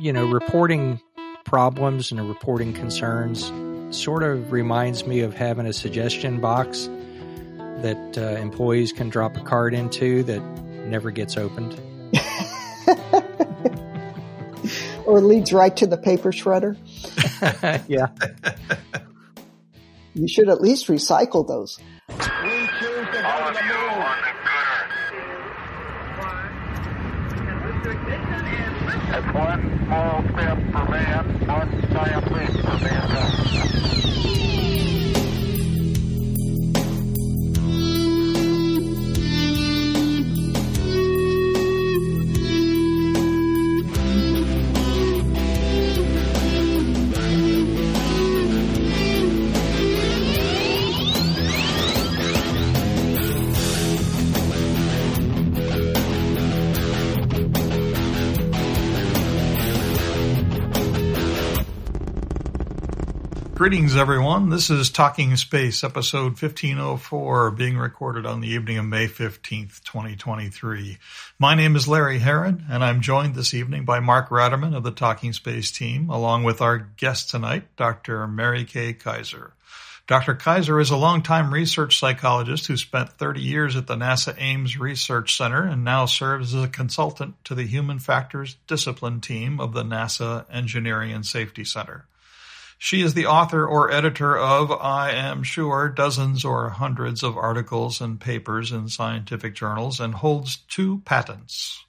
you know, reporting problems and reporting concerns sort of reminds me of having a suggestion box that employees can drop a card into that never gets opened. Or leads right to the paper shredder. Yeah. You should at least recycle those. We choose to go to the moon. That's one small step for man, one giant leap for Greetings, everyone. This is Talking Space, episode 1504, being recorded on the evening of May 15th, 2023. My name is Larry Herrin, and I'm joined this evening by Mark Ratterman of the Talking Space team, along with our guest tonight, Dr. Mary Kay Kaiser. Dr. Kaiser is a longtime research psychologist who spent 30 years at the NASA Ames Research Center and now serves as a consultant to the Human Factors Discipline team of the NASA Engineering and Safety Center. She is the author or editor of, I am sure, dozens or hundreds of articles and papers in scientific journals and holds 2 patents.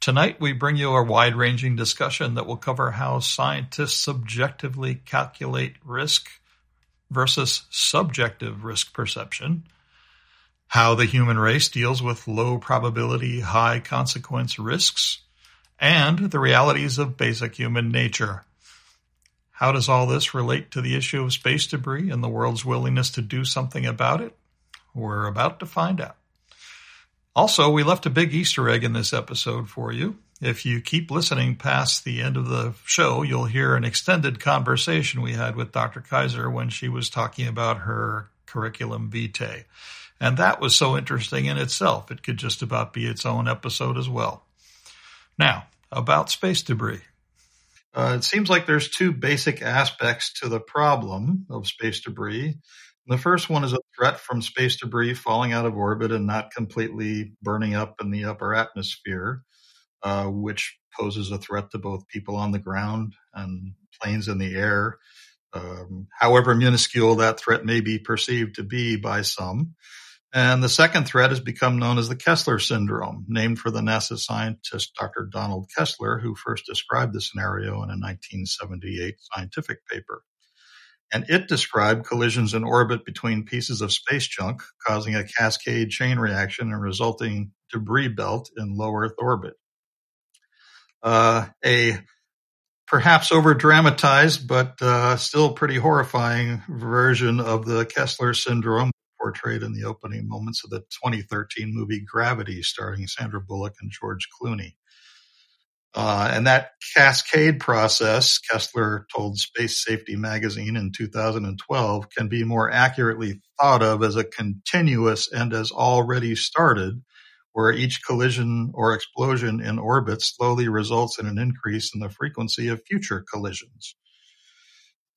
Tonight, we bring you a wide-ranging discussion that will cover how scientists subjectively calculate risk versus subjective risk perception, how the human race deals with low-probability, high-consequence risks, and the realities of basic human nature. How does all this relate to the issue of space debris and the world's willingness to do something about it? We're about to find out. Also, we left a big Easter egg in this episode for you. If you keep listening past the end of the show, you'll hear an extended conversation we had with Dr. Kaiser when she was talking about her curriculum vitae. And that was so interesting in itself, it could just about be its own episode as well. Now, about space debris. It seems like there's 2 basic aspects to the problem of space debris. The first one is a threat from space debris falling out of orbit and not completely burning up in the upper atmosphere, which poses a threat to both people on the ground and planes in the air, however minuscule that threat may be perceived to be by some. And the second threat has become known as the Kessler syndrome, named for the NASA scientist Dr. Donald Kessler, who first described the scenario in a 1978 scientific paper. And it described collisions in orbit between pieces of space junk, causing a cascade chain reaction and resulting debris belt in low Earth orbit. A perhaps over-dramatized, but still pretty horrifying version of the Kessler syndrome portrayed in the opening moments of the 2013 movie Gravity, starring Sandra Bullock and George Clooney. And that cascade process, Kessler told Space Safety magazine in 2012, can be more accurately thought of as a continuous and as already started, where each collision or explosion in orbit slowly results in an increase in the frequency of future collisions.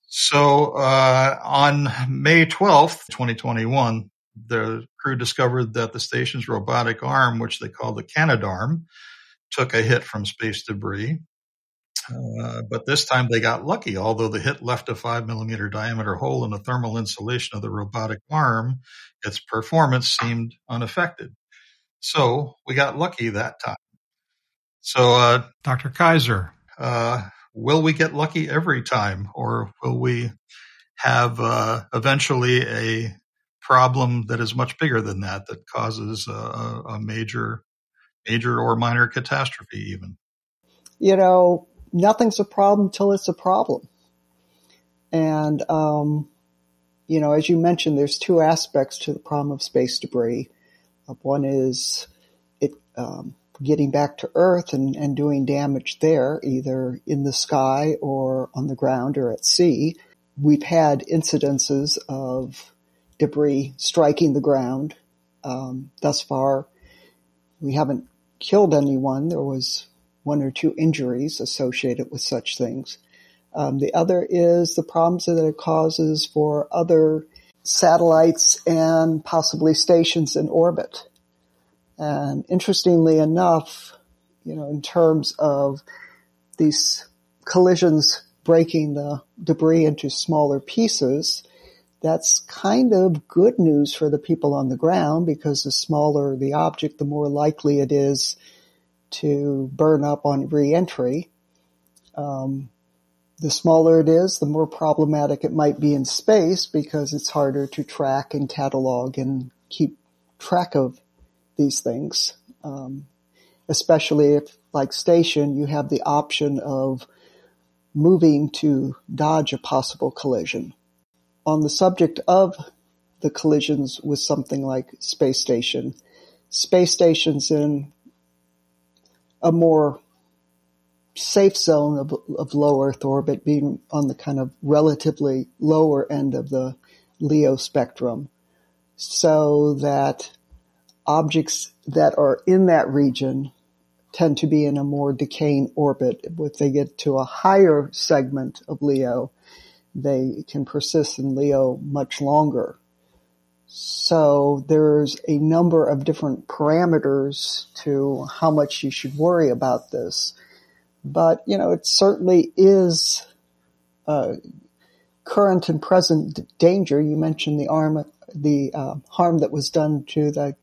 So on May 12th, 2021, the crew discovered that the station's robotic arm, which they called the Canadarm, took a hit from space debris. But this time they got lucky, although the hit left a 5-millimeter diameter hole in the thermal insulation of the robotic arm, its performance seemed unaffected. So we got lucky that time. So Dr. Kaiser, will we get lucky every time, or will we have eventually a problem that is much bigger than that causes a major or minor catastrophe even? You know, nothing's a problem till it's a problem. And, you know, as you mentioned, there's 2 aspects to the problem of space debris. One is it getting back to Earth and doing damage there, either in the sky or on the ground or at sea. We've had incidences of debris striking the ground. Thus far, we haven't killed anyone. There was one or two injuries associated with such things. The other is the problems that it causes for other satellites and possibly stations in orbit. And interestingly enough, you know, in terms of these collisions breaking the debris into smaller pieces, that's kind of good news for the people on the ground, because the smaller the object, the more likely it is to burn up on re-entry. The smaller it is, the more problematic it might be in space, because it's harder to track and catalog and keep track of these things, especially if, like station, you have the option of moving to dodge a possible collision. On the subject of the collisions with something like space station, space station's in a more safe zone of low Earth orbit, being on the kind of relatively lower end of the LEO spectrum, so that objects that are in that region tend to be in a more decaying orbit. If they get to a higher segment of LEO, they can persist in LEO much longer. So there's a number of different parameters to how much you should worry about this. But, you know, it certainly is a current and present danger. You mentioned the harm that was done to the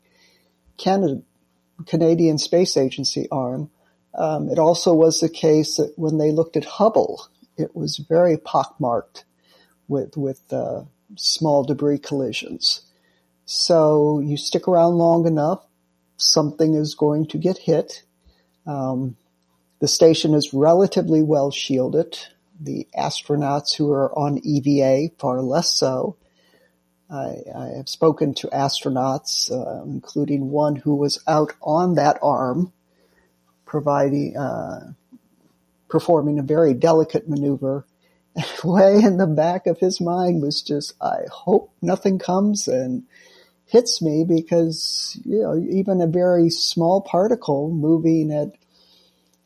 Canadian Space Agency arm. It also was the case that when they looked at Hubble, it was very pockmarked with small debris collisions. So you stick around long enough, something is going to get hit. The station is relatively well shielded. The astronauts who are on EVA, far less so. I have spoken to astronauts, including one who was out on that arm, performing a very delicate maneuver. And way in the back of his mind was just, I hope nothing comes and hits me, because, you know, even a very small particle moving at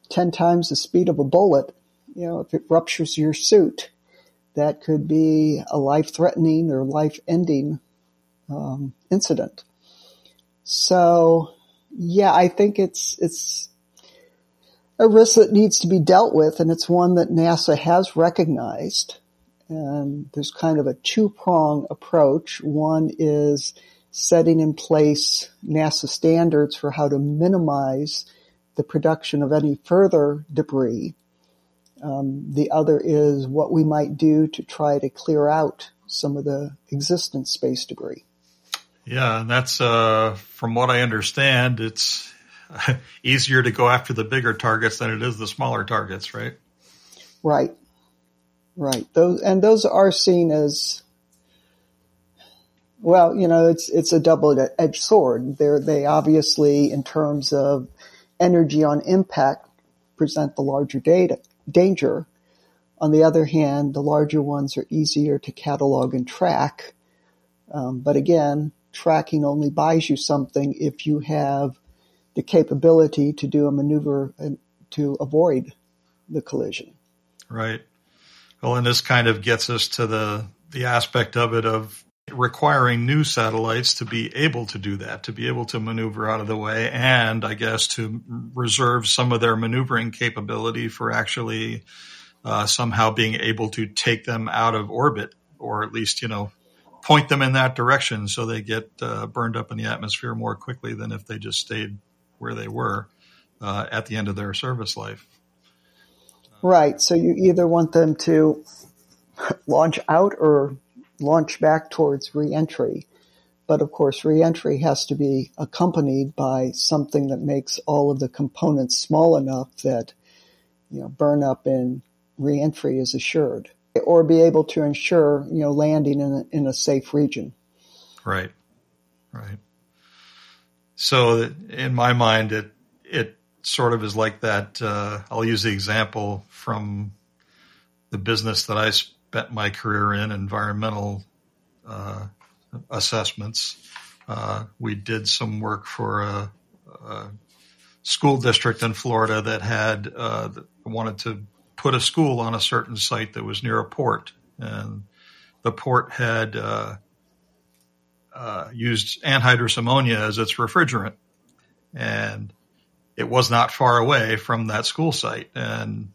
10 times the speed of a bullet, you know, if it ruptures your suit, that could be a life-threatening or life-ending incident. So, yeah, I think it's a risk that needs to be dealt with, and it's one that NASA has recognized. And there's kind of a two-prong approach. One is setting in place NASA standards for how to minimize the production of any further debris. The other is what we might do to try to clear out some of the existing space debris. Yeah, and that's, from what I understand, it's easier to go after the bigger targets than it is the smaller targets, right? Right, right. Those are seen as, well, you know, it's a double-edged sword. They obviously, in terms of energy on impact, present the larger danger. On the other hand, the larger ones are easier to catalog and track. But again, tracking only buys you something if you have the capability to do a maneuver and to avoid the collision. Right. Well, and this kind of gets us to the aspect of it of requiring new satellites to be able to do that, to be able to maneuver out of the way, and I guess to reserve some of their maneuvering capability for actually somehow being able to take them out of orbit, or at least, you know, point them in that direction so they get burned up in the atmosphere more quickly than if they just stayed where they were at the end of their service life. Right. So you either want them to launch out or launch back towards re-entry. But of course, re-entry has to be accompanied by something that makes all of the components small enough that, you know, burn up in re-entry is assured, or be able to ensure, you know, landing in a safe region. Right. Right. So in my mind, it sort of is like that. I'll use the example from the business that I spent my career in, environmental assessments. We did some work for school district in Florida that had wanted to put a school on a certain site that was near a port, and the port had used anhydrous ammonia as its refrigerant, and it was not far away from that school site. And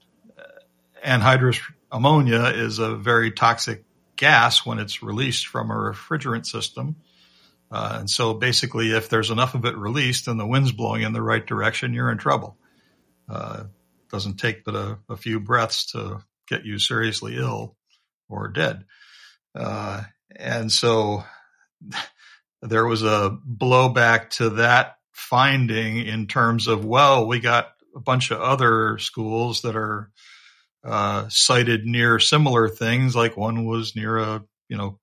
anhydrous ammonia is a very toxic gas when it's released from a refrigerant system. And so basically, if there's enough of it released and the wind's blowing in the right direction, you're in trouble. It doesn't take but a few breaths to get you seriously ill or dead. And so there was a blowback to that finding in terms of, well, we got a bunch of other schools that are cited near similar things. Like one was near a,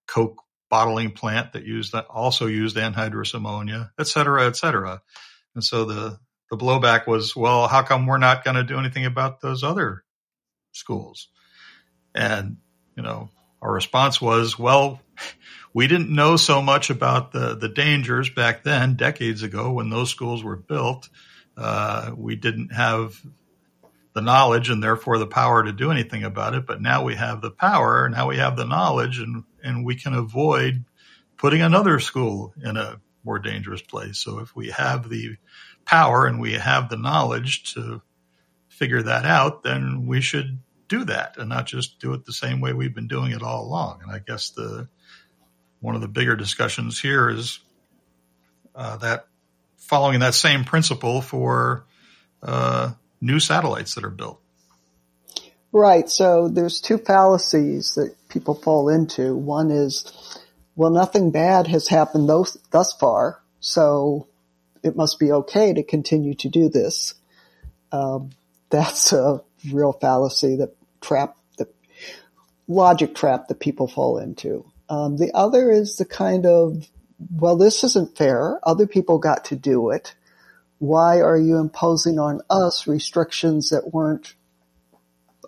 Coke bottling plant that also used anhydrous ammonia, et cetera, et cetera. And so the blowback was, well, how come we're not going to do anything about those other schools? And, our response was, well, we didn't know so much about the dangers back then, decades ago, when those schools were built. We didn't have the knowledge and therefore the power to do anything about it. But now we have the power, now we have the knowledge, and we can avoid putting another school in a more dangerous place. So if we have the power and we have the knowledge to figure that out, then we should do that and not just do it the same way we've been doing it all along. And I guess one of the bigger discussions here is that following that same principle for new satellites that are built. Right. So there's two fallacies that people fall into. One is, well, nothing bad has happened thus far, so it must be okay to continue to do this. That's a real fallacy, the logic trap that people fall into. The other is the kind of, well, this isn't fair. Other people got to do it. Why are you imposing on us restrictions that weren't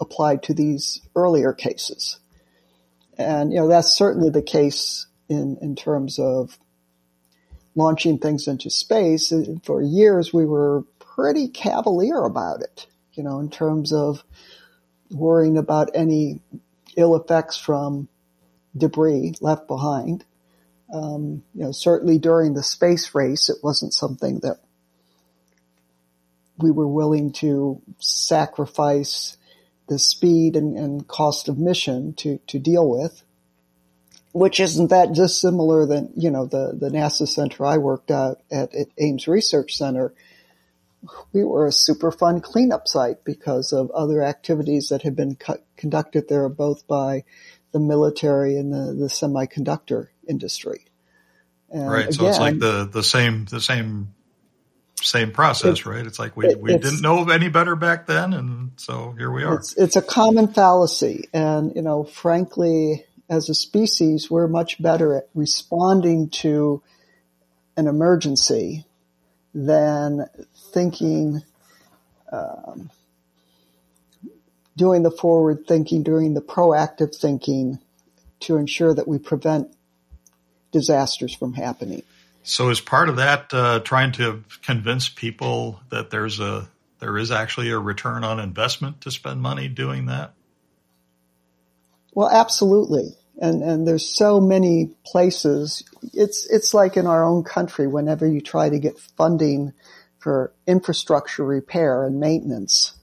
applied to these earlier cases? And, that's certainly the case in terms of launching things into space. For years, we were pretty cavalier about it, in terms of worrying about any ill effects from debris left behind. Certainly during the space race, it wasn't something that we were willing to sacrifice the speed and cost of mission to deal with, which isn't that dissimilar than, the NASA center I worked at Ames Research Center. We were a Superfund cleanup site because of other activities that had been conducted there, both by the military and the semiconductor industry. And right. Again, so it's like the same process, right? It's like we didn't know any better back then. And so here we are. It's a common fallacy. And, frankly, as a species, we're much better at responding to an emergency than thinking, doing the forward thinking, doing the proactive thinking to ensure that we prevent disasters from happening. So is part of that trying to convince people that there is actually a return on investment to spend money doing that? Well, absolutely. And there's so many places. It's like in our own country, whenever you try to get funding for infrastructure repair and maintenance,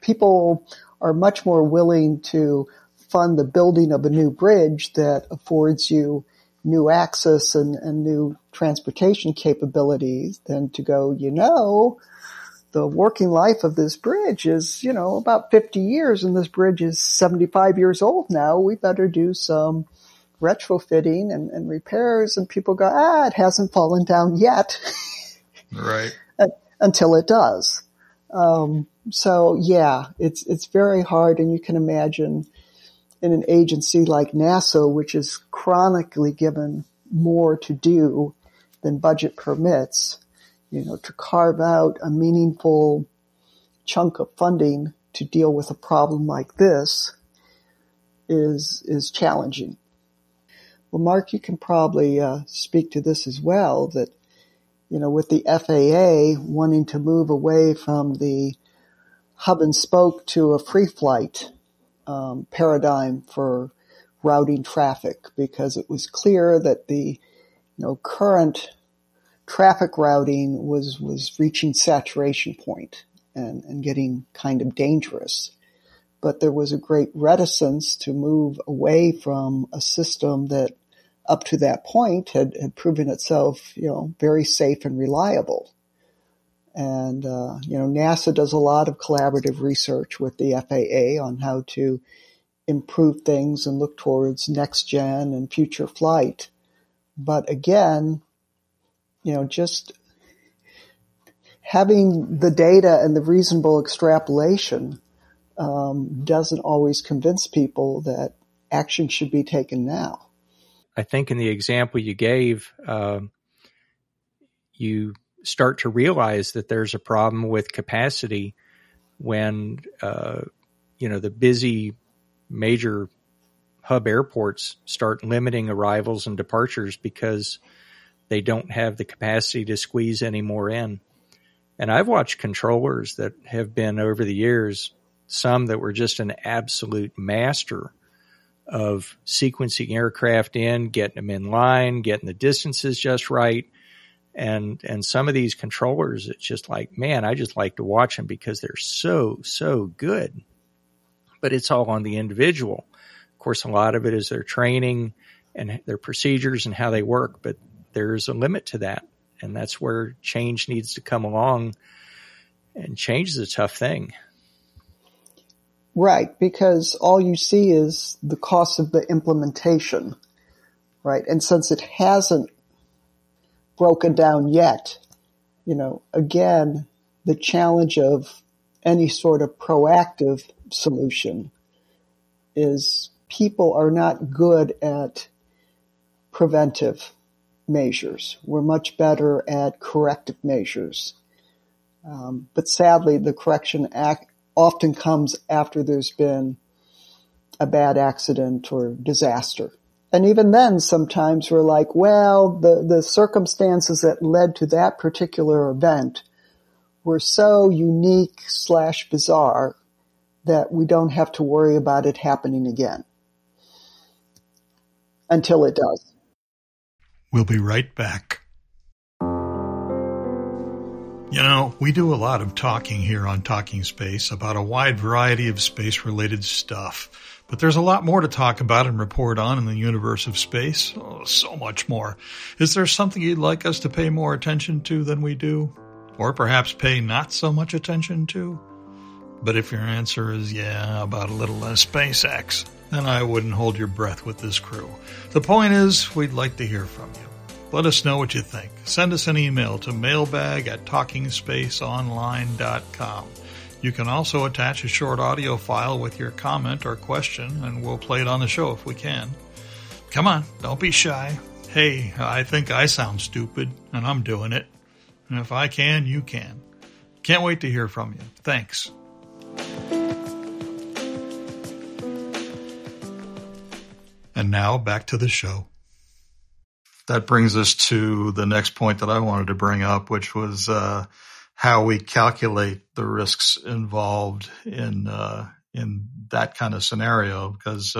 people are much more willing to fund the building of a new bridge that affords you new access and new transportation capabilities than to go, the working life of this bridge is, about 50 years and this bridge is 75 years old now. We better do some retrofitting and repairs. And people go, it hasn't fallen down yet. Right. Until it does. So yeah, it's very hard. And you can imagine in an agency like NASA, which is chronically given more to do than budget permits, to carve out a meaningful chunk of funding to deal with a problem like this is challenging. Well, Mark, you can probably speak to this as well, that, you know, with the FAA wanting to move away from the hub and spoke to a free flight paradigm for routing traffic, because it was clear that the, you know, current traffic routing was reaching saturation point and getting kind of dangerous. But there was a great reticence to move away from a system that up to that point had proven itself, you know, very safe and reliable. And, you know, NASA does a lot of collaborative research with the FAA on how to improve things and look towards next gen and future flight. But again, you know, just having the data and the reasonable extrapolation doesn't always convince people that action should be taken now. I think in the example you gave, you start to realize that there's a problem with capacity when, you know, the busy major hub airports start limiting arrivals and departures because they don't have the capacity to squeeze any more in. And I've watched controllers that have been over the years, some that were just an absolute master of sequencing aircraft in, getting them in line, getting the distances just right. And some of these controllers, it's just like, man, I just like to watch them because they're so good. But it's all on the individual. Of course, a lot of it is their training and their procedures and how they work, but there's a limit to that. And that's where change needs to come along, and change is a tough thing. Right, because all you see is the cost of the implementation, right? And since it hasn't broken down yet, you know, again, the challenge of any sort of proactive solution is people are not good at preventive measures. We're much better at corrective measures. But sadly, the correction often comes after there's been a bad accident or disaster. And even then, sometimes we're like, well, the circumstances that led to that particular event were so unique / bizarre that we don't have to worry about it happening again, until it does. We'll be right back. You know, we do a lot of talking here on Talking Space about a wide variety of space-related stuff, but there's a lot more to talk about and report on in the universe of space. Oh, so much more. Is there something you'd like us to pay more attention to than we do? Or perhaps pay not so much attention to? But if your answer is, yeah, about a little less SpaceX, then I wouldn't hold your breath with this crew. The point is, we'd like to hear from you. Let us know what you think. Send us an email to mailbag@talkingspaceonline.com. You can also attach a short audio file with your comment or question, and we'll play it on the show if we can. Come on, don't be shy. Hey, I think I sound stupid, and I'm doing it. And if I can, you can. Can't wait to hear from you. Thanks. And now back to the show. That brings us to the next point that I wanted to bring up, which was how we calculate the risks involved in that kind of scenario. Because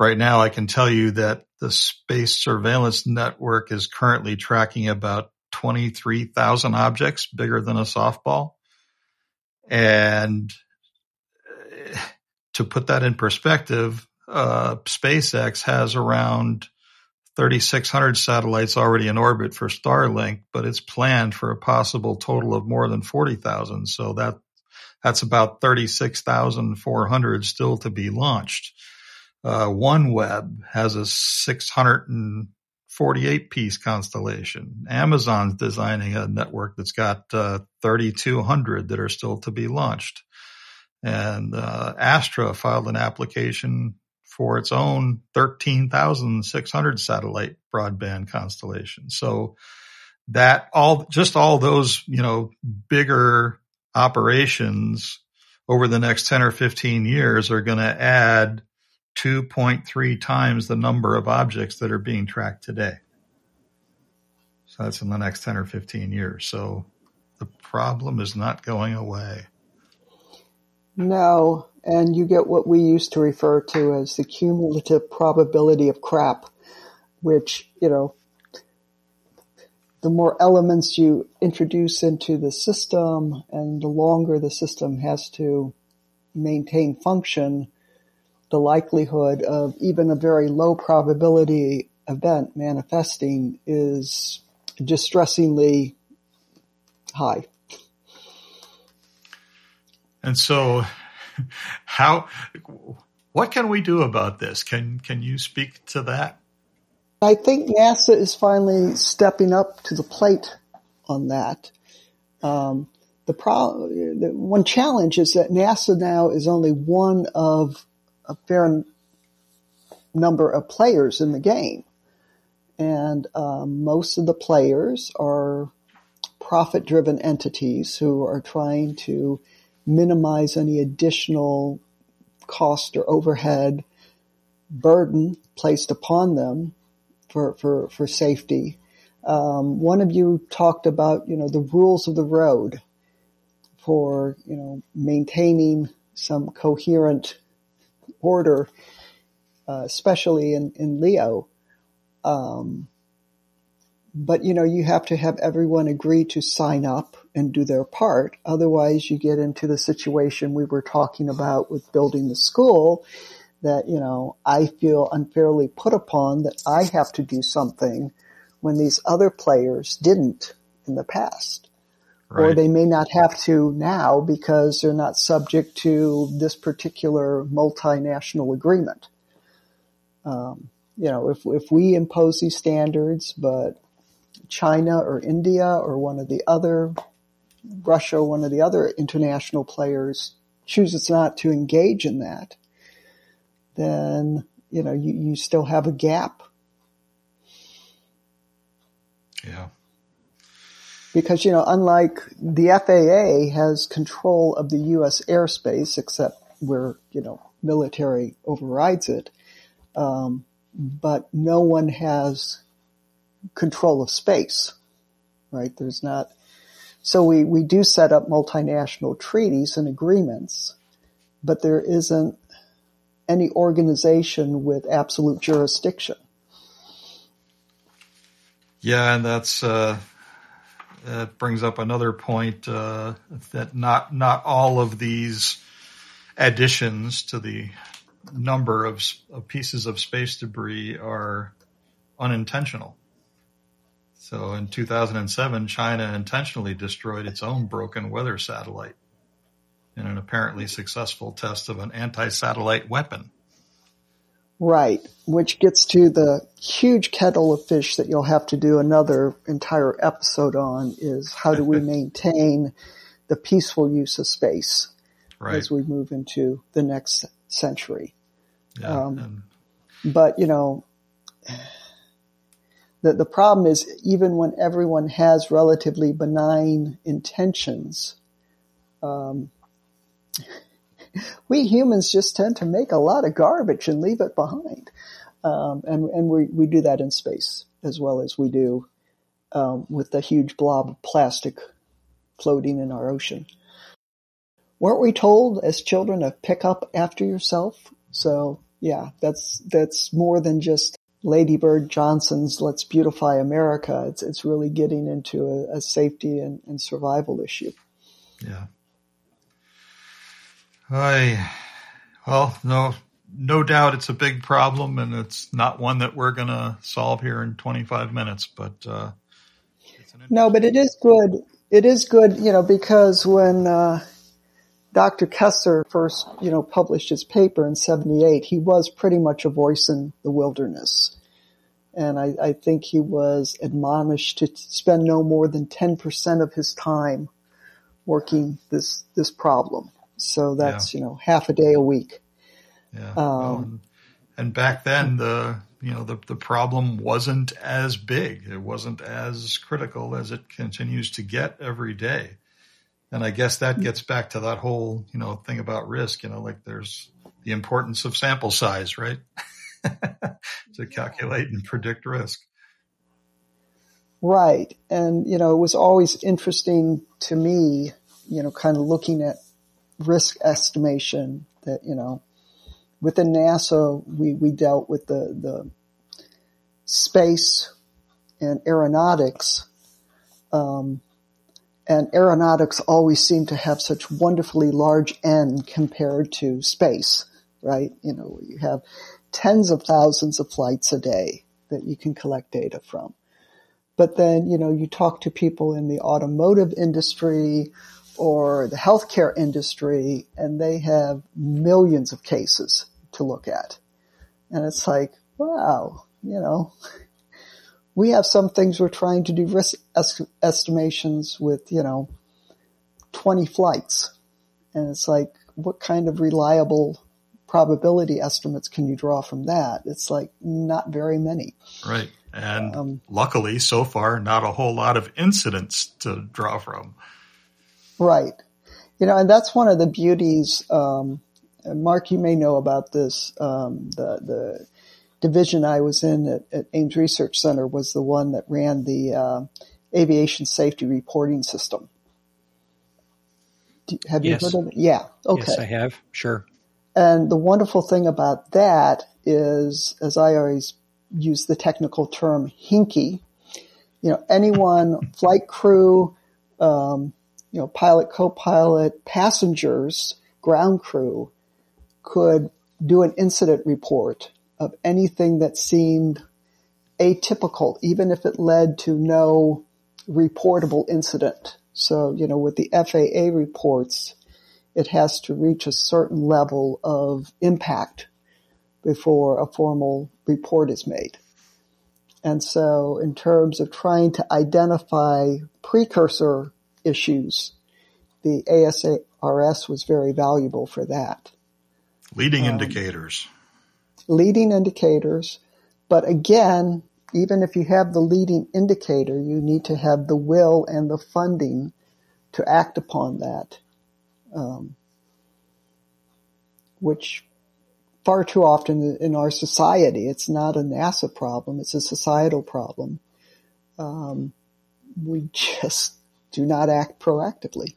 right now I can tell you that the Space Surveillance Network is currently tracking about 23,000 objects, bigger than a softball. And to put that in perspective, SpaceX has around 3,600 satellites already in orbit for Starlink, but it's planned for a possible total of more than 40,000. So that's about 36,400 still to be launched. OneWeb has a 648-piece constellation. Amazon's designing a network that's got 3,200 that are still to be launched. And Astra filed an application for its own 13,600 satellite broadband constellation. So that all those, you know, bigger operations over the next 10 or 15 years are going to add 2.3 times the number of objects that are being tracked today. So that's in the next 10 or 15 years. So the problem is not going away. No, and you get what we used to refer to as the cumulative probability of crap, which, you know, the more elements you introduce into the system and the longer the system has to maintain function, the likelihood of even a very low probability event manifesting is distressingly high. And so what can we do about this? Can you speak to that? I think NASA is finally stepping up to the plate on that. The one challenge is that NASA now is only one of a fair number of players in the game. And most of the players are profit-driven entities who are trying to minimize any additional cost or overhead burden placed upon them for safety. One of you talked about, you know, the rules of the road for, you know, maintaining some coherent order, especially in LEO. But, you know, you have to have everyone agree to sign up and do their part. Otherwise, you get into the situation we were talking about with building the school, that, you know, I feel unfairly put upon that I have to do something when these other players didn't in the past. Right. Or they may not have to now because they're not subject to this particular multinational agreement. You know, if we impose these standards, but China or India or one of the other, Russia, one of the other international players chooses not to engage in that, then, you know, you still have a gap. Yeah. Because, you know, unlike the FAA has control of the U.S. airspace, except where, you know, military overrides it, but no one has control of space, right? There's not. So we do set up multinational treaties and agreements, but there isn't any organization with absolute jurisdiction. Yeah, and that brings up another point, that not all of these additions to the number of pieces of space debris are unintentional. So in 2007, China intentionally destroyed its own broken weather satellite in an apparently successful test of an anti-satellite weapon. Right, which gets to the huge kettle of fish that you'll have to do another entire episode on, is how do we maintain the peaceful use of space, right, as we move into the next century. Yeah, but, you know, the problem is even when everyone has relatively benign intentions, we humans just tend to make a lot of garbage and leave it behind. And we do that in space as well as we do with the huge blob of plastic floating in our ocean. Weren't we told as children to pick up after yourself? So, yeah, that's more than just Lady Bird Johnson's Let's Beautify America. It's really getting into a safety and survival issue. Yeah. Well, no doubt it's a big problem, and it's not one that we're going to solve here in 25 minutes. But but it is good. It is good, you know, because when Dr. Kessler first, you know, published his paper in 1978, he was pretty much a voice in the wilderness, and I think he was admonished to spend no more than 10% of his time working this problem. So that's, yeah, you know, half a day a week. Yeah. And back then, the problem wasn't as big. It wasn't as critical as it continues to get every day. And I guess that gets back to that whole, you know, thing about risk, you know, like there's the importance of sample size, right? To calculate and predict risk. Right. And, you know, it was always interesting to me, you know, kind of looking at risk estimation that, you know, within NASA, we dealt with the space and aeronautics. And aeronautics always seemed to have such wonderfully large N compared to space, right? You know, you have tens of thousands of flights a day that you can collect data from. But then, you know, you talk to people in the automotive industry or the healthcare industry, and they have millions of cases to look at. And it's like, wow, you know, we have some things we're trying to do risk estimations with, you know, 20 flights. And it's like, what kind of reliable probability estimates can you draw from that? It's like not very many. Right. And luckily, so far, not a whole lot of incidents to draw from. Right. You know, and that's one of the beauties. Mark, you may know about this, the division I was in at Ames Research Center was the one that ran the Aviation Safety Reporting System. Have you heard of it? Yeah. Okay. Yes, I have. Sure. And the wonderful thing about that is, as I always use the technical term, hinky, you know, anyone, flight crew, you know, pilot, co-pilot, passengers, ground crew could do an incident report of anything that seemed atypical, even if it led to no reportable incident. So, you know, with the FAA reports, it has to reach a certain level of impact before a formal report is made. And so in terms of trying to identify precursor issues, the ASRS was very valuable for that. Leading indicators. Leading indicators, but again, even if you have the leading indicator, you need to have the will and the funding to act upon that, which far too often in our society, it's not a NASA problem, it's a societal problem. We just do not act proactively.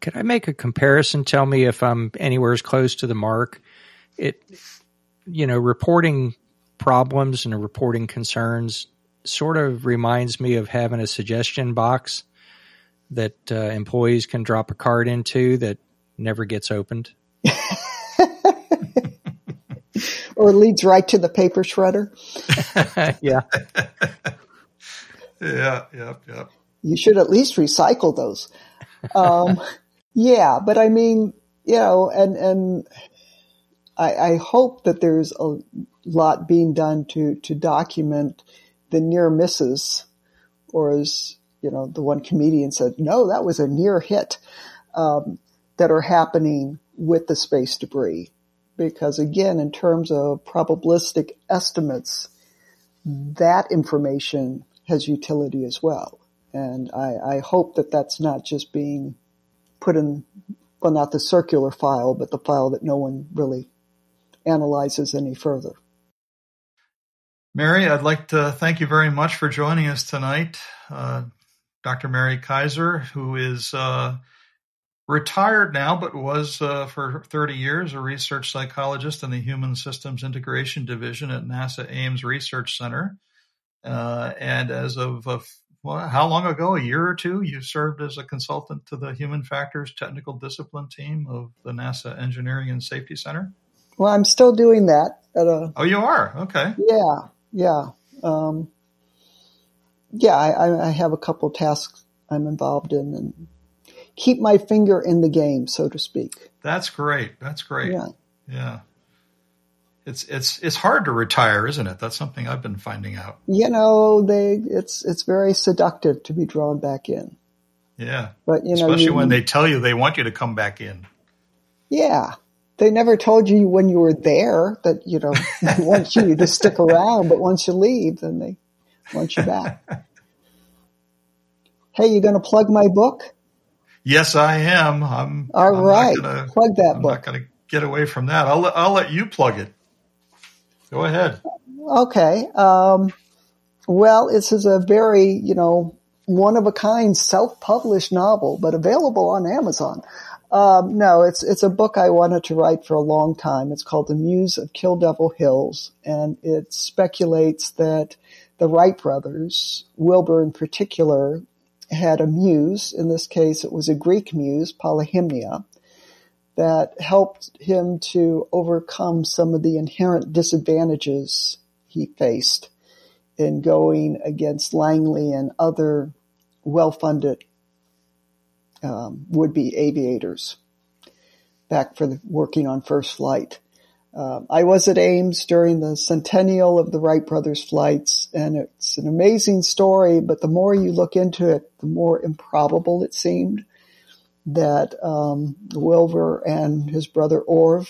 Could I make a comparison? Tell me if I'm anywhere as close to the mark. It, you know, reporting problems and reporting concerns sort of reminds me of having a suggestion box that employees can drop a card into that never gets opened. Or leads right to the paper shredder. Yeah. Yeah. You should at least recycle those. Yeah, but I mean, you know, and I hope that there's a lot being done to document the near misses, or as, you know, the one comedian said, no, that was a near hit, that are happening with the space debris. Because again, in terms of probabilistic estimates, that information has utility as well. And I hope that that's not just being put in, well, not the circular file, but the file that no one really analyzes any further. Mary, I'd like to thank you very much for joining us tonight. Dr. Mary Kaiser, who is retired now, but was for 30 years a research psychologist in the Human Systems Integration Division at NASA Ames Research Center. And as of how long ago, a year or two, you served as a consultant to the Human Factors Technical Discipline Team of the NASA Engineering and Safety Center? Well, I'm still doing that. Oh, you are? Okay. Yeah. I have a couple of tasks I'm involved in and keep my finger in the game, so to speak. That's great. Yeah. It's hard to retire, isn't it? That's something I've been finding out. You know, it's very seductive to be drawn back in. Yeah. But, you know, especially when they tell you they want you to come back in. Yeah. They never told you when you were there that, you know, they want you to stick around, but once you leave, then they want you back. Hey, you going to plug my book? Yes, I am. All right. Plug that book. I'm not going to get away from that. I'll let you plug it. Go ahead. Okay. Well, this is a very, one-of-a-kind self-published novel, but available on Amazon. No, it's a book I wanted to write for a long time. It's called The Muse of Kill Devil Hills, and it speculates that the Wright brothers, Wilbur in particular, had a muse. In this case, it was a Greek muse, Polyhymnia, that helped him to overcome some of the inherent disadvantages he faced in going against Langley and other well-funded would-be aviators back for working on first flight. I was at Ames during the centennial of the Wright brothers' flights, and it's an amazing story, but the more you look into it, the more improbable it seemed that Wilbur and his brother Orv,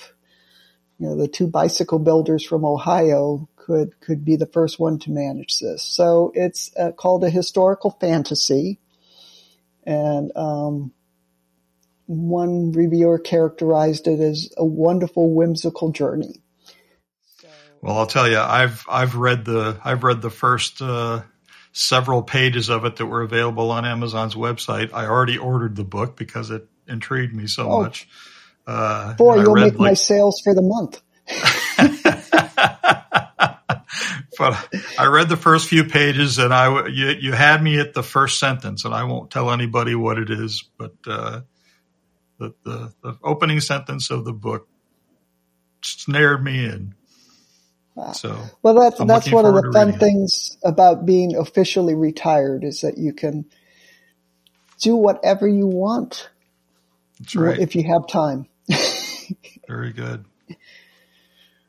the two bicycle builders from Ohio, could be the first one to manage this. So it's called a historical fantasy, and one reviewer characterized it as a wonderful, whimsical journey. Well, I'll tell you, I've read the first several pages of it that were available on Amazon's website. I already ordered the book because it intrigued me so much. Boy, you'll make my sales for the month. But I read the first few pages, and you had me at the first sentence, and I won't tell anybody what it is, but the opening sentence of the book snared me in. Wow. So, well, that's one of the fun things about being officially retired, is that you can do whatever you want. That's right. If you have time. Very good.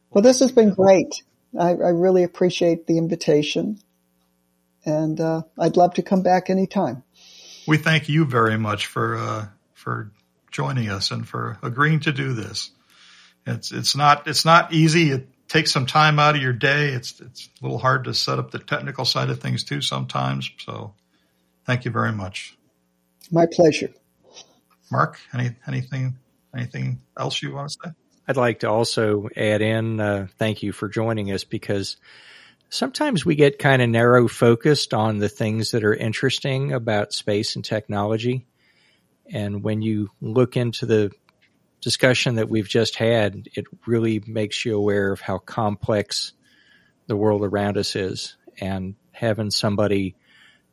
Well, this has been great. I really appreciate the invitation, and I'd love to come back anytime. We thank you very much for joining us and for agreeing to do this. It's not easy. It takes some time out of your day. It's a little hard to set up the technical side of things too sometimes. So, thank you very much. My pleasure. Mark, anything else you want to say? I'd like to also add in, thank you for joining us, because sometimes we get kind of narrow focused on the things that are interesting about space and technology. And when you look into the discussion that we've just had, it really makes you aware of how complex the world around us is. And having somebody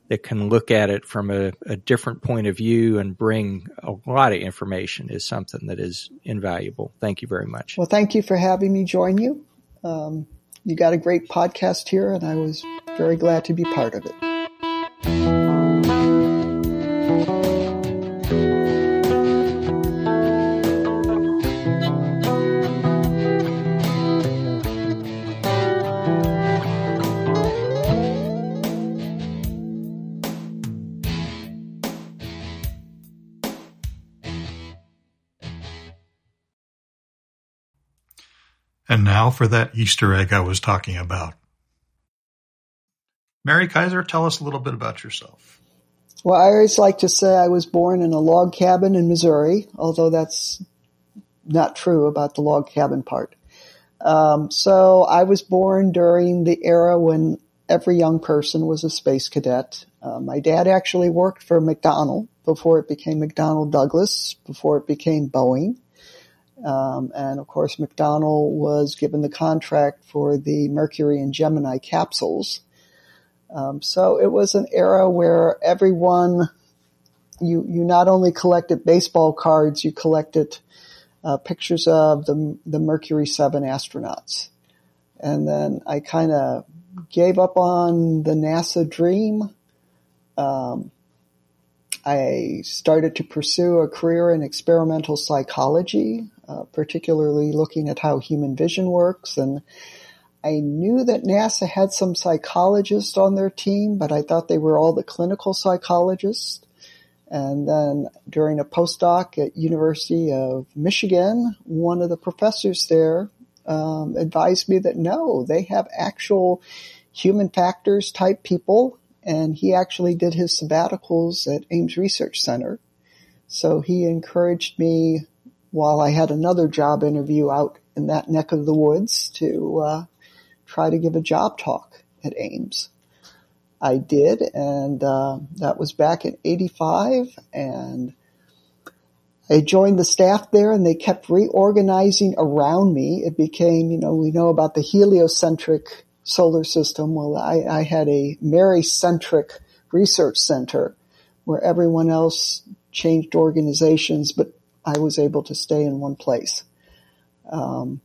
that can look at it from a different point of view and bring a lot of information is something that is invaluable. Thank you very much. Well, thank you for having me join you. You got a great podcast here, and I was very glad to be part of it. And now for that Easter egg I was talking about. Mary Kaiser, tell us a little bit about yourself. Well, I always like to say I was born in a log cabin in Missouri, although that's not true about the log cabin part. So I was born during the era when every young person was a space cadet. My dad actually worked for McDonnell before it became McDonnell Douglas, before it became Boeing. And of course, McDonnell was given the contract for the Mercury and Gemini capsules. So it was an era where everyone, you not only collected baseball cards, you collected pictures of the Mercury 7 astronauts. And then I kind of gave up on the NASA dream. I started to pursue a career in experimental psychology, particularly looking at how human vision works. And I knew that NASA had some psychologists on their team, but I thought they were all the clinical psychologists. And then during a postdoc at University of Michigan, one of the professors there advised me that no, they have actual human factors type people. And he actually did his sabbaticals at Ames Research Center. So he encouraged me, while I had another job interview out in that neck of the woods, to try to give a job talk at Ames. I did, and that was back in '85, and I joined the staff there, and they kept reorganizing around me. It became, you know, we know about the heliocentric solar system. Well, I had a Mary-centric research center where everyone else changed organizations, but I was able to stay in one place. And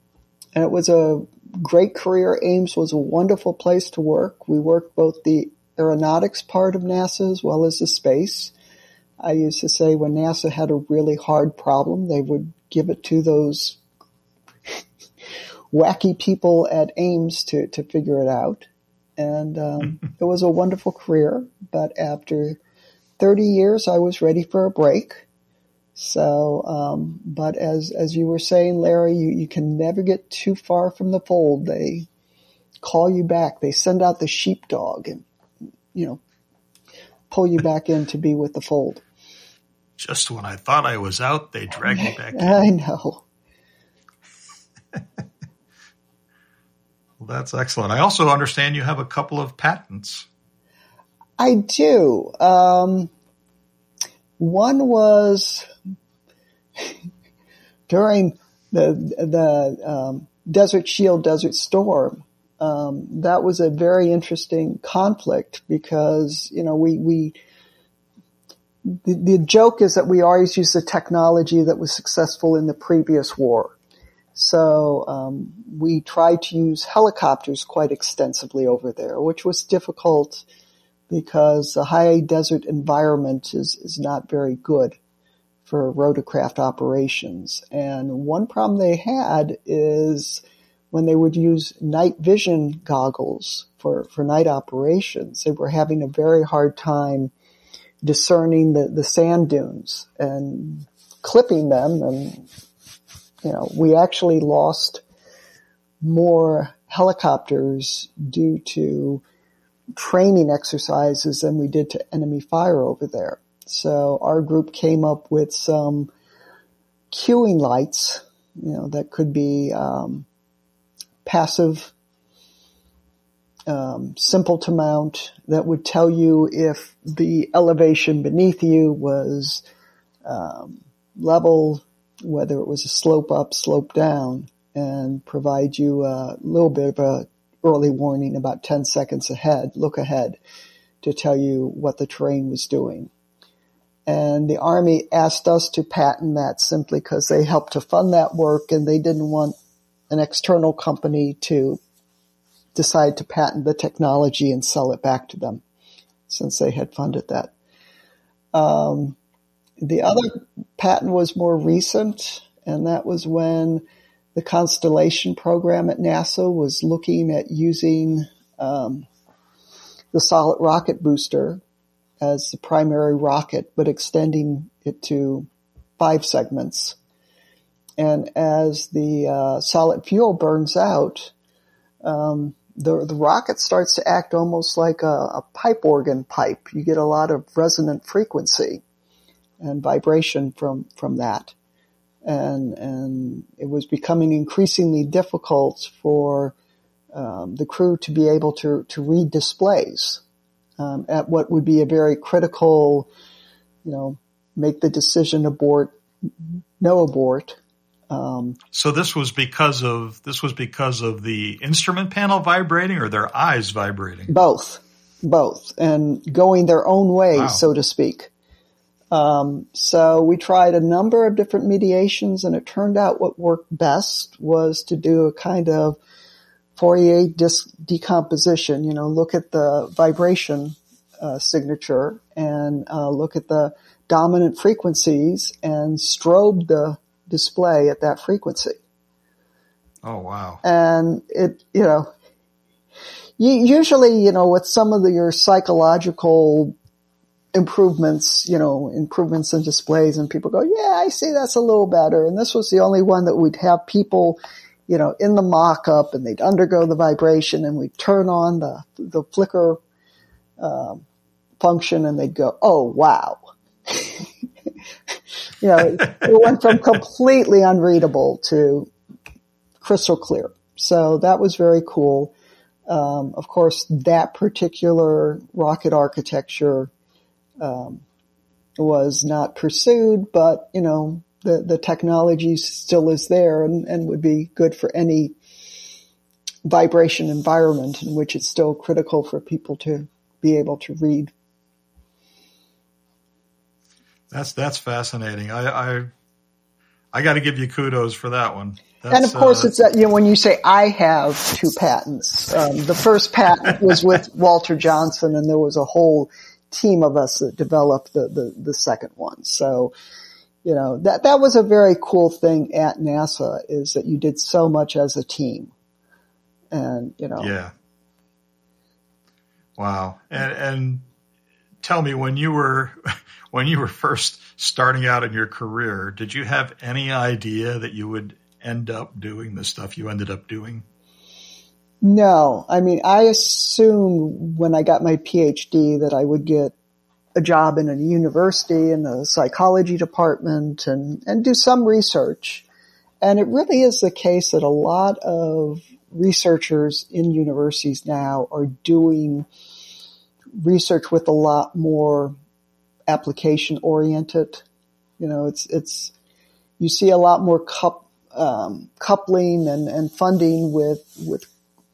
it was a great career. Ames was a wonderful place to work. We worked both the aeronautics part of NASA as well as the space. I used to say when NASA had a really hard problem, they would give it to those wacky people at Ames to figure it out. And it was a wonderful career. But after 30 years, I was ready for a break. So, but as you were saying, Larry, you can never get too far from the fold. They call you back. They send out the sheepdog and, you know, pull you back in to be with the fold. Just when I thought I was out, they dragged me back in. I know. Well, that's excellent. I also understand you have a couple of patents. I do. One was during the Desert Shield, Desert Storm. That was a very interesting conflict because, you know, the joke is that we always use the technology that was successful in the previous war. So, we tried to use helicopters quite extensively over there, which was difficult because the high desert environment is not very good for rotorcraft operations. And one problem they had is when they would use night vision goggles for night operations, they were having a very hard time discerning the sand dunes and clipping them. And, you know, we actually lost more helicopters due to training exercises than we did to enemy fire over there. So our group came up with some queuing lights, you know, that could be, passive, simple to mount, that would tell you if the elevation beneath you was level, whether it was a slope up, slope down, and provide you a little bit of a early warning about 10 seconds ahead, look ahead, to tell you what the terrain was doing. And the Army asked us to patent that simply because they helped to fund that work and they didn't want an external company to decide to patent the technology and sell it back to them since they had funded that. The other patent was more recent, and that was when the Constellation program at NASA was looking at using the solid rocket booster as the primary rocket, but extending it to 5 segments. And as the solid fuel burns out, the rocket starts to act almost like a pipe organ pipe. You get a lot of resonant frequency and vibration from that. And it was becoming increasingly difficult for the crew to be able to read displays at what would be a very critical, you know, make the decision, abort, no abort. So this was because of the instrument panel vibrating or their eyes vibrating? Both, and going their own way, wow, so to speak. So we tried a number of different mediations, and it turned out what worked best was to do a kind of Fourier decomposition. You know, look at the vibration signature and look at the dominant frequencies and strobe the display at that frequency. Oh, wow. And it, you know, usually, you know, with some of your psychological improvements, you know, improvements in displays, and people go, yeah, I see, that's a little better. And this was the only one that we'd have people, you know, in the mock-up, and they'd undergo the vibration, and we'd turn on the flicker function, and they'd go, oh, wow. You know, it went from completely unreadable to crystal clear. So that was very cool. Of course, that particular rocket architecture was not pursued, but, you know, the technology still is there and would be good for any vibration environment in which it's still critical for people to be able to read. That's fascinating. I got to give you kudos for that one. And of course, it's that, you know, when you say I have two patents, the first patent was with Walter Johnson, and there was a whole team of us that developed the second one. So, you know, that was a very cool thing at NASA, is that you did so much as a team, and you know, yeah, wow, and. Tell me, when you were first starting out in your career, did you have any idea that you would end up doing the stuff you ended up doing? No. I mean, I assumed when I got my PhD that I would get a job in a university in the psychology department and do some research. And it really is the case that a lot of researchers in universities now are doing research with a lot more application oriented. You know, it's, you see a lot more coupling and funding with,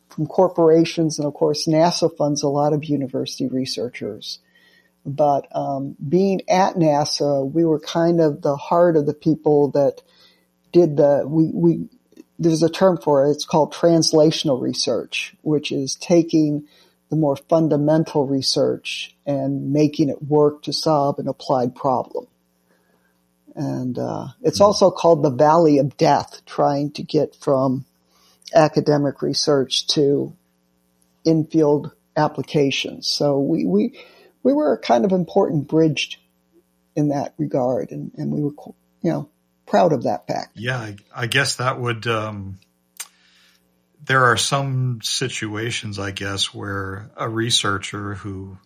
from corporations. And of course, NASA funds a lot of university researchers. But, being at NASA, we were kind of the heart of the people that did we there's a term for it. It's called translational research, which is taking the more fundamental research and making it work to solve an applied problem. And it's also called the Valley of Death, trying to get from academic research to in-field applications. So we were a kind of important bridge in that regard, and we were, you know, proud of that fact. Yeah, I guess that would... There are some situations, I guess, where a researcher who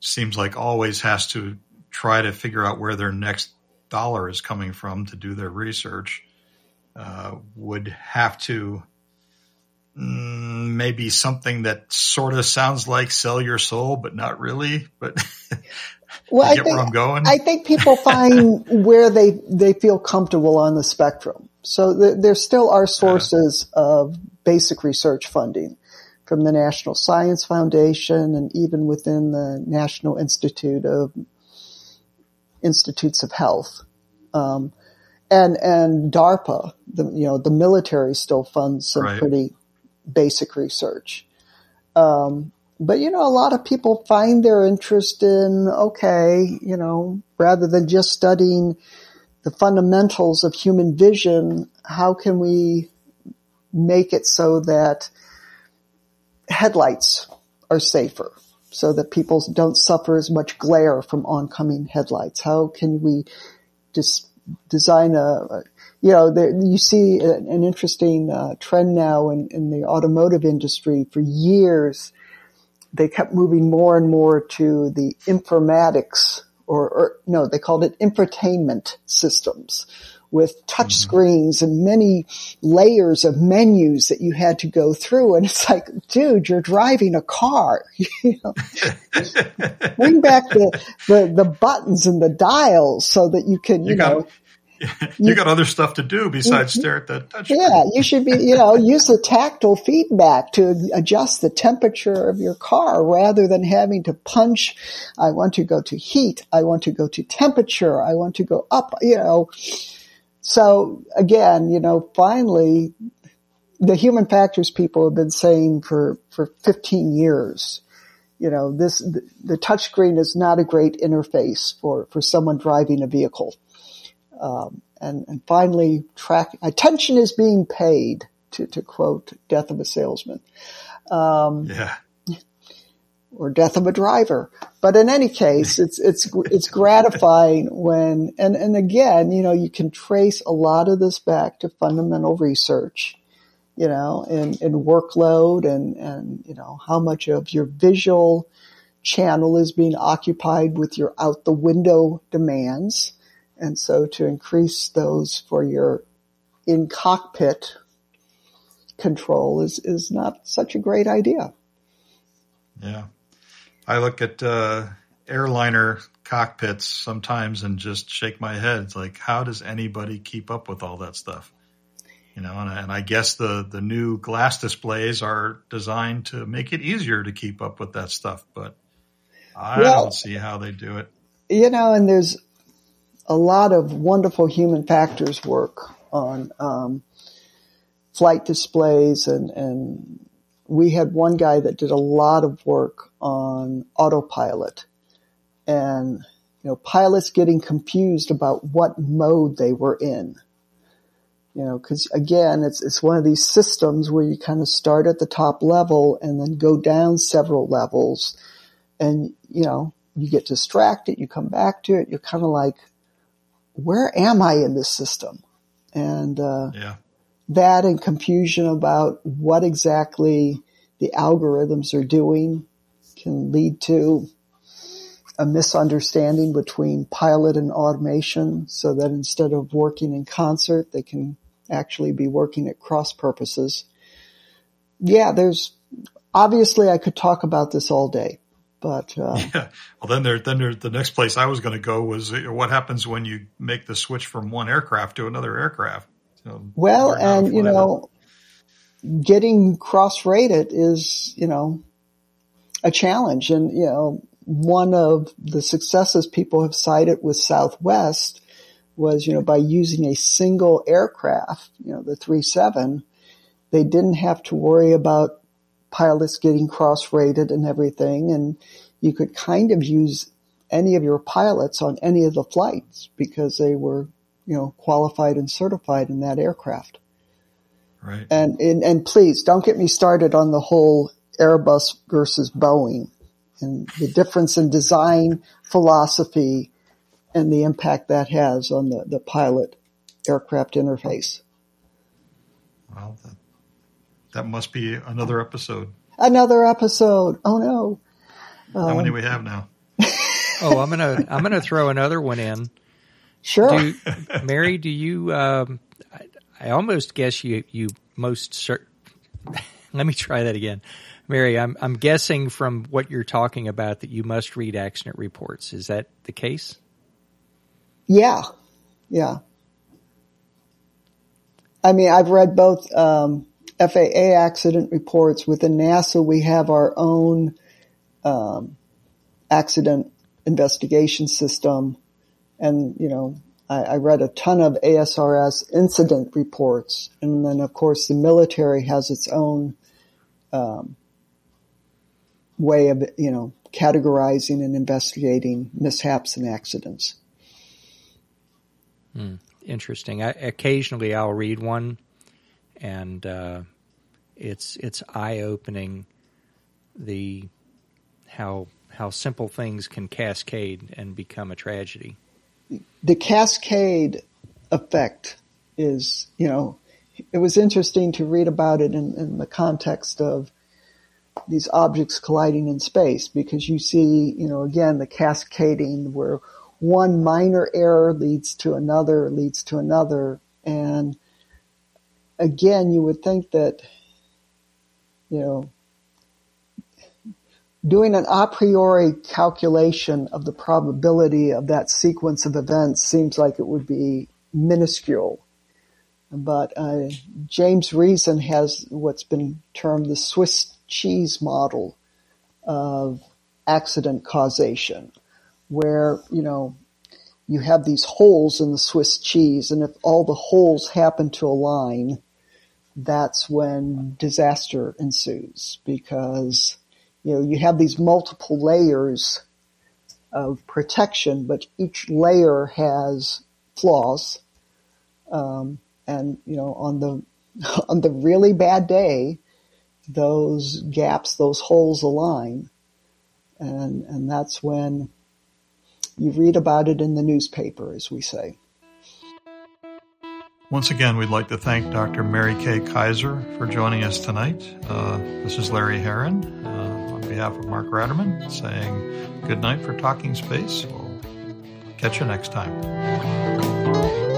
seems like always has to try to figure out where their next dollar is coming from to do their research would have to maybe something that sort of sounds like sell your soul, but not really. But well, I get where I'm going. I think people find where they feel comfortable on the spectrum. So there still are sources of basic research funding from the National Science Foundation and even within the National Institutes of Health. And DARPA, the military still funds some pretty basic research. But, you know, a lot of people find their interest in, rather than just studying the fundamentals of human vision, how can we make it so that headlights are safer, so that people don't suffer as much glare from oncoming headlights? How can we design you see an interesting trend now in the automotive industry. For years, they kept moving more and more to the informatics or they called it infotainment systems, with touch screens and many layers of menus that you had to go through. And it's like, dude, you're driving a car. You know? Bring back the buttons and the dials so that you can, you got other stuff to do besides stare at that touch screen. Yeah, you should be, use the tactile feedback to adjust the temperature of your car rather than having to punch. I want to go to heat. I want to go to temperature. I want to go up, So again, finally, the human factors people have been saying for 15 years, the touch screen is not a great interface for someone driving a vehicle. And finally, attention is being paid, to quote Death of a Salesman, or Death of a Driver. But in any case, it's gratifying when, and again, you can trace a lot of this back to fundamental research, in workload and how much of your visual channel is being occupied with your out the window demands. And so to increase those for your in-cockpit control is not such a great idea. Yeah. I look at airliner cockpits sometimes and just shake my head. It's like, how does anybody keep up with all that stuff? You know, and I guess the new glass displays are designed to make it easier to keep up with that stuff, but I don't see how they do it. You know, and there's a lot of wonderful human factors work on flight displays, and we had one guy that did a lot of work on autopilot, and you know, pilots getting confused about what mode they were in. You know, because again, it's one of these systems where you kind of start at the top level and then go down several levels, and you know, you get distracted, you come back to it, you're kind of like, where am I in this system? And that and confusion about what exactly the algorithms are doing can lead to a misunderstanding between pilot and automation, so that instead of working in concert, they can actually be working at cross purposes. Yeah, there's obviously I could talk about this all day, but well, then the next place I was going to go was what happens when you make the switch from one aircraft to another aircraft. Well, and you know, getting cross-rated is, you know, a challenge, and you know, one of the successes people have cited with Southwest was, you know, by using a single aircraft, you know, the 737, they didn't have to worry about pilots getting cross-rated and everything. And you could kind of use any of your pilots on any of the flights because they were, you know, qualified and certified in that aircraft. Right. And please don't get me started on the whole Airbus versus Boeing and the difference in design philosophy and the impact that has on the pilot aircraft interface. Well, that must be another episode. Another episode. Oh no. How many we have now? Oh, I'm going to throw another one in. Sure. Mary, do you, I almost guess you most let me try that again. Mary, I'm guessing from what you're talking about that you must read accident reports. Is that the case? Yeah. Yeah. I mean, I've read both FAA accident reports. Within NASA, we have our own accident investigation system. And, you know, I read a ton of ASRS incident reports. And then, of course, the military has its own way of, you know, categorizing and investigating mishaps and accidents. Interesting. Occasionally I'll read one, and it's eye-opening how simple things can cascade and become a tragedy. The cascade effect is, you know, it was interesting to read about it in the context of these objects colliding in space, because you see, you know, again, the cascading where one minor error leads to another. And again, you would think that, you know, doing an a priori calculation of the probability of that sequence of events seems like it would be minuscule. But James Reason has what's been termed the Swiss cheese model of accident causation, where, you know, you have these holes in the Swiss cheese, and if all the holes happen to align, that's when disaster ensues, because, you know, you have these multiple layers of protection, but each layer has flaws. And, you know, on the really bad day, those gaps, those holes align. And that's when you read about it in the newspaper, as we say. Once again, we'd like to thank Dr. Mary Kay Kaiser for joining us tonight. This is Larry Herrin on behalf of Mark Ratterman saying good night for Talking Space. We'll catch you next time.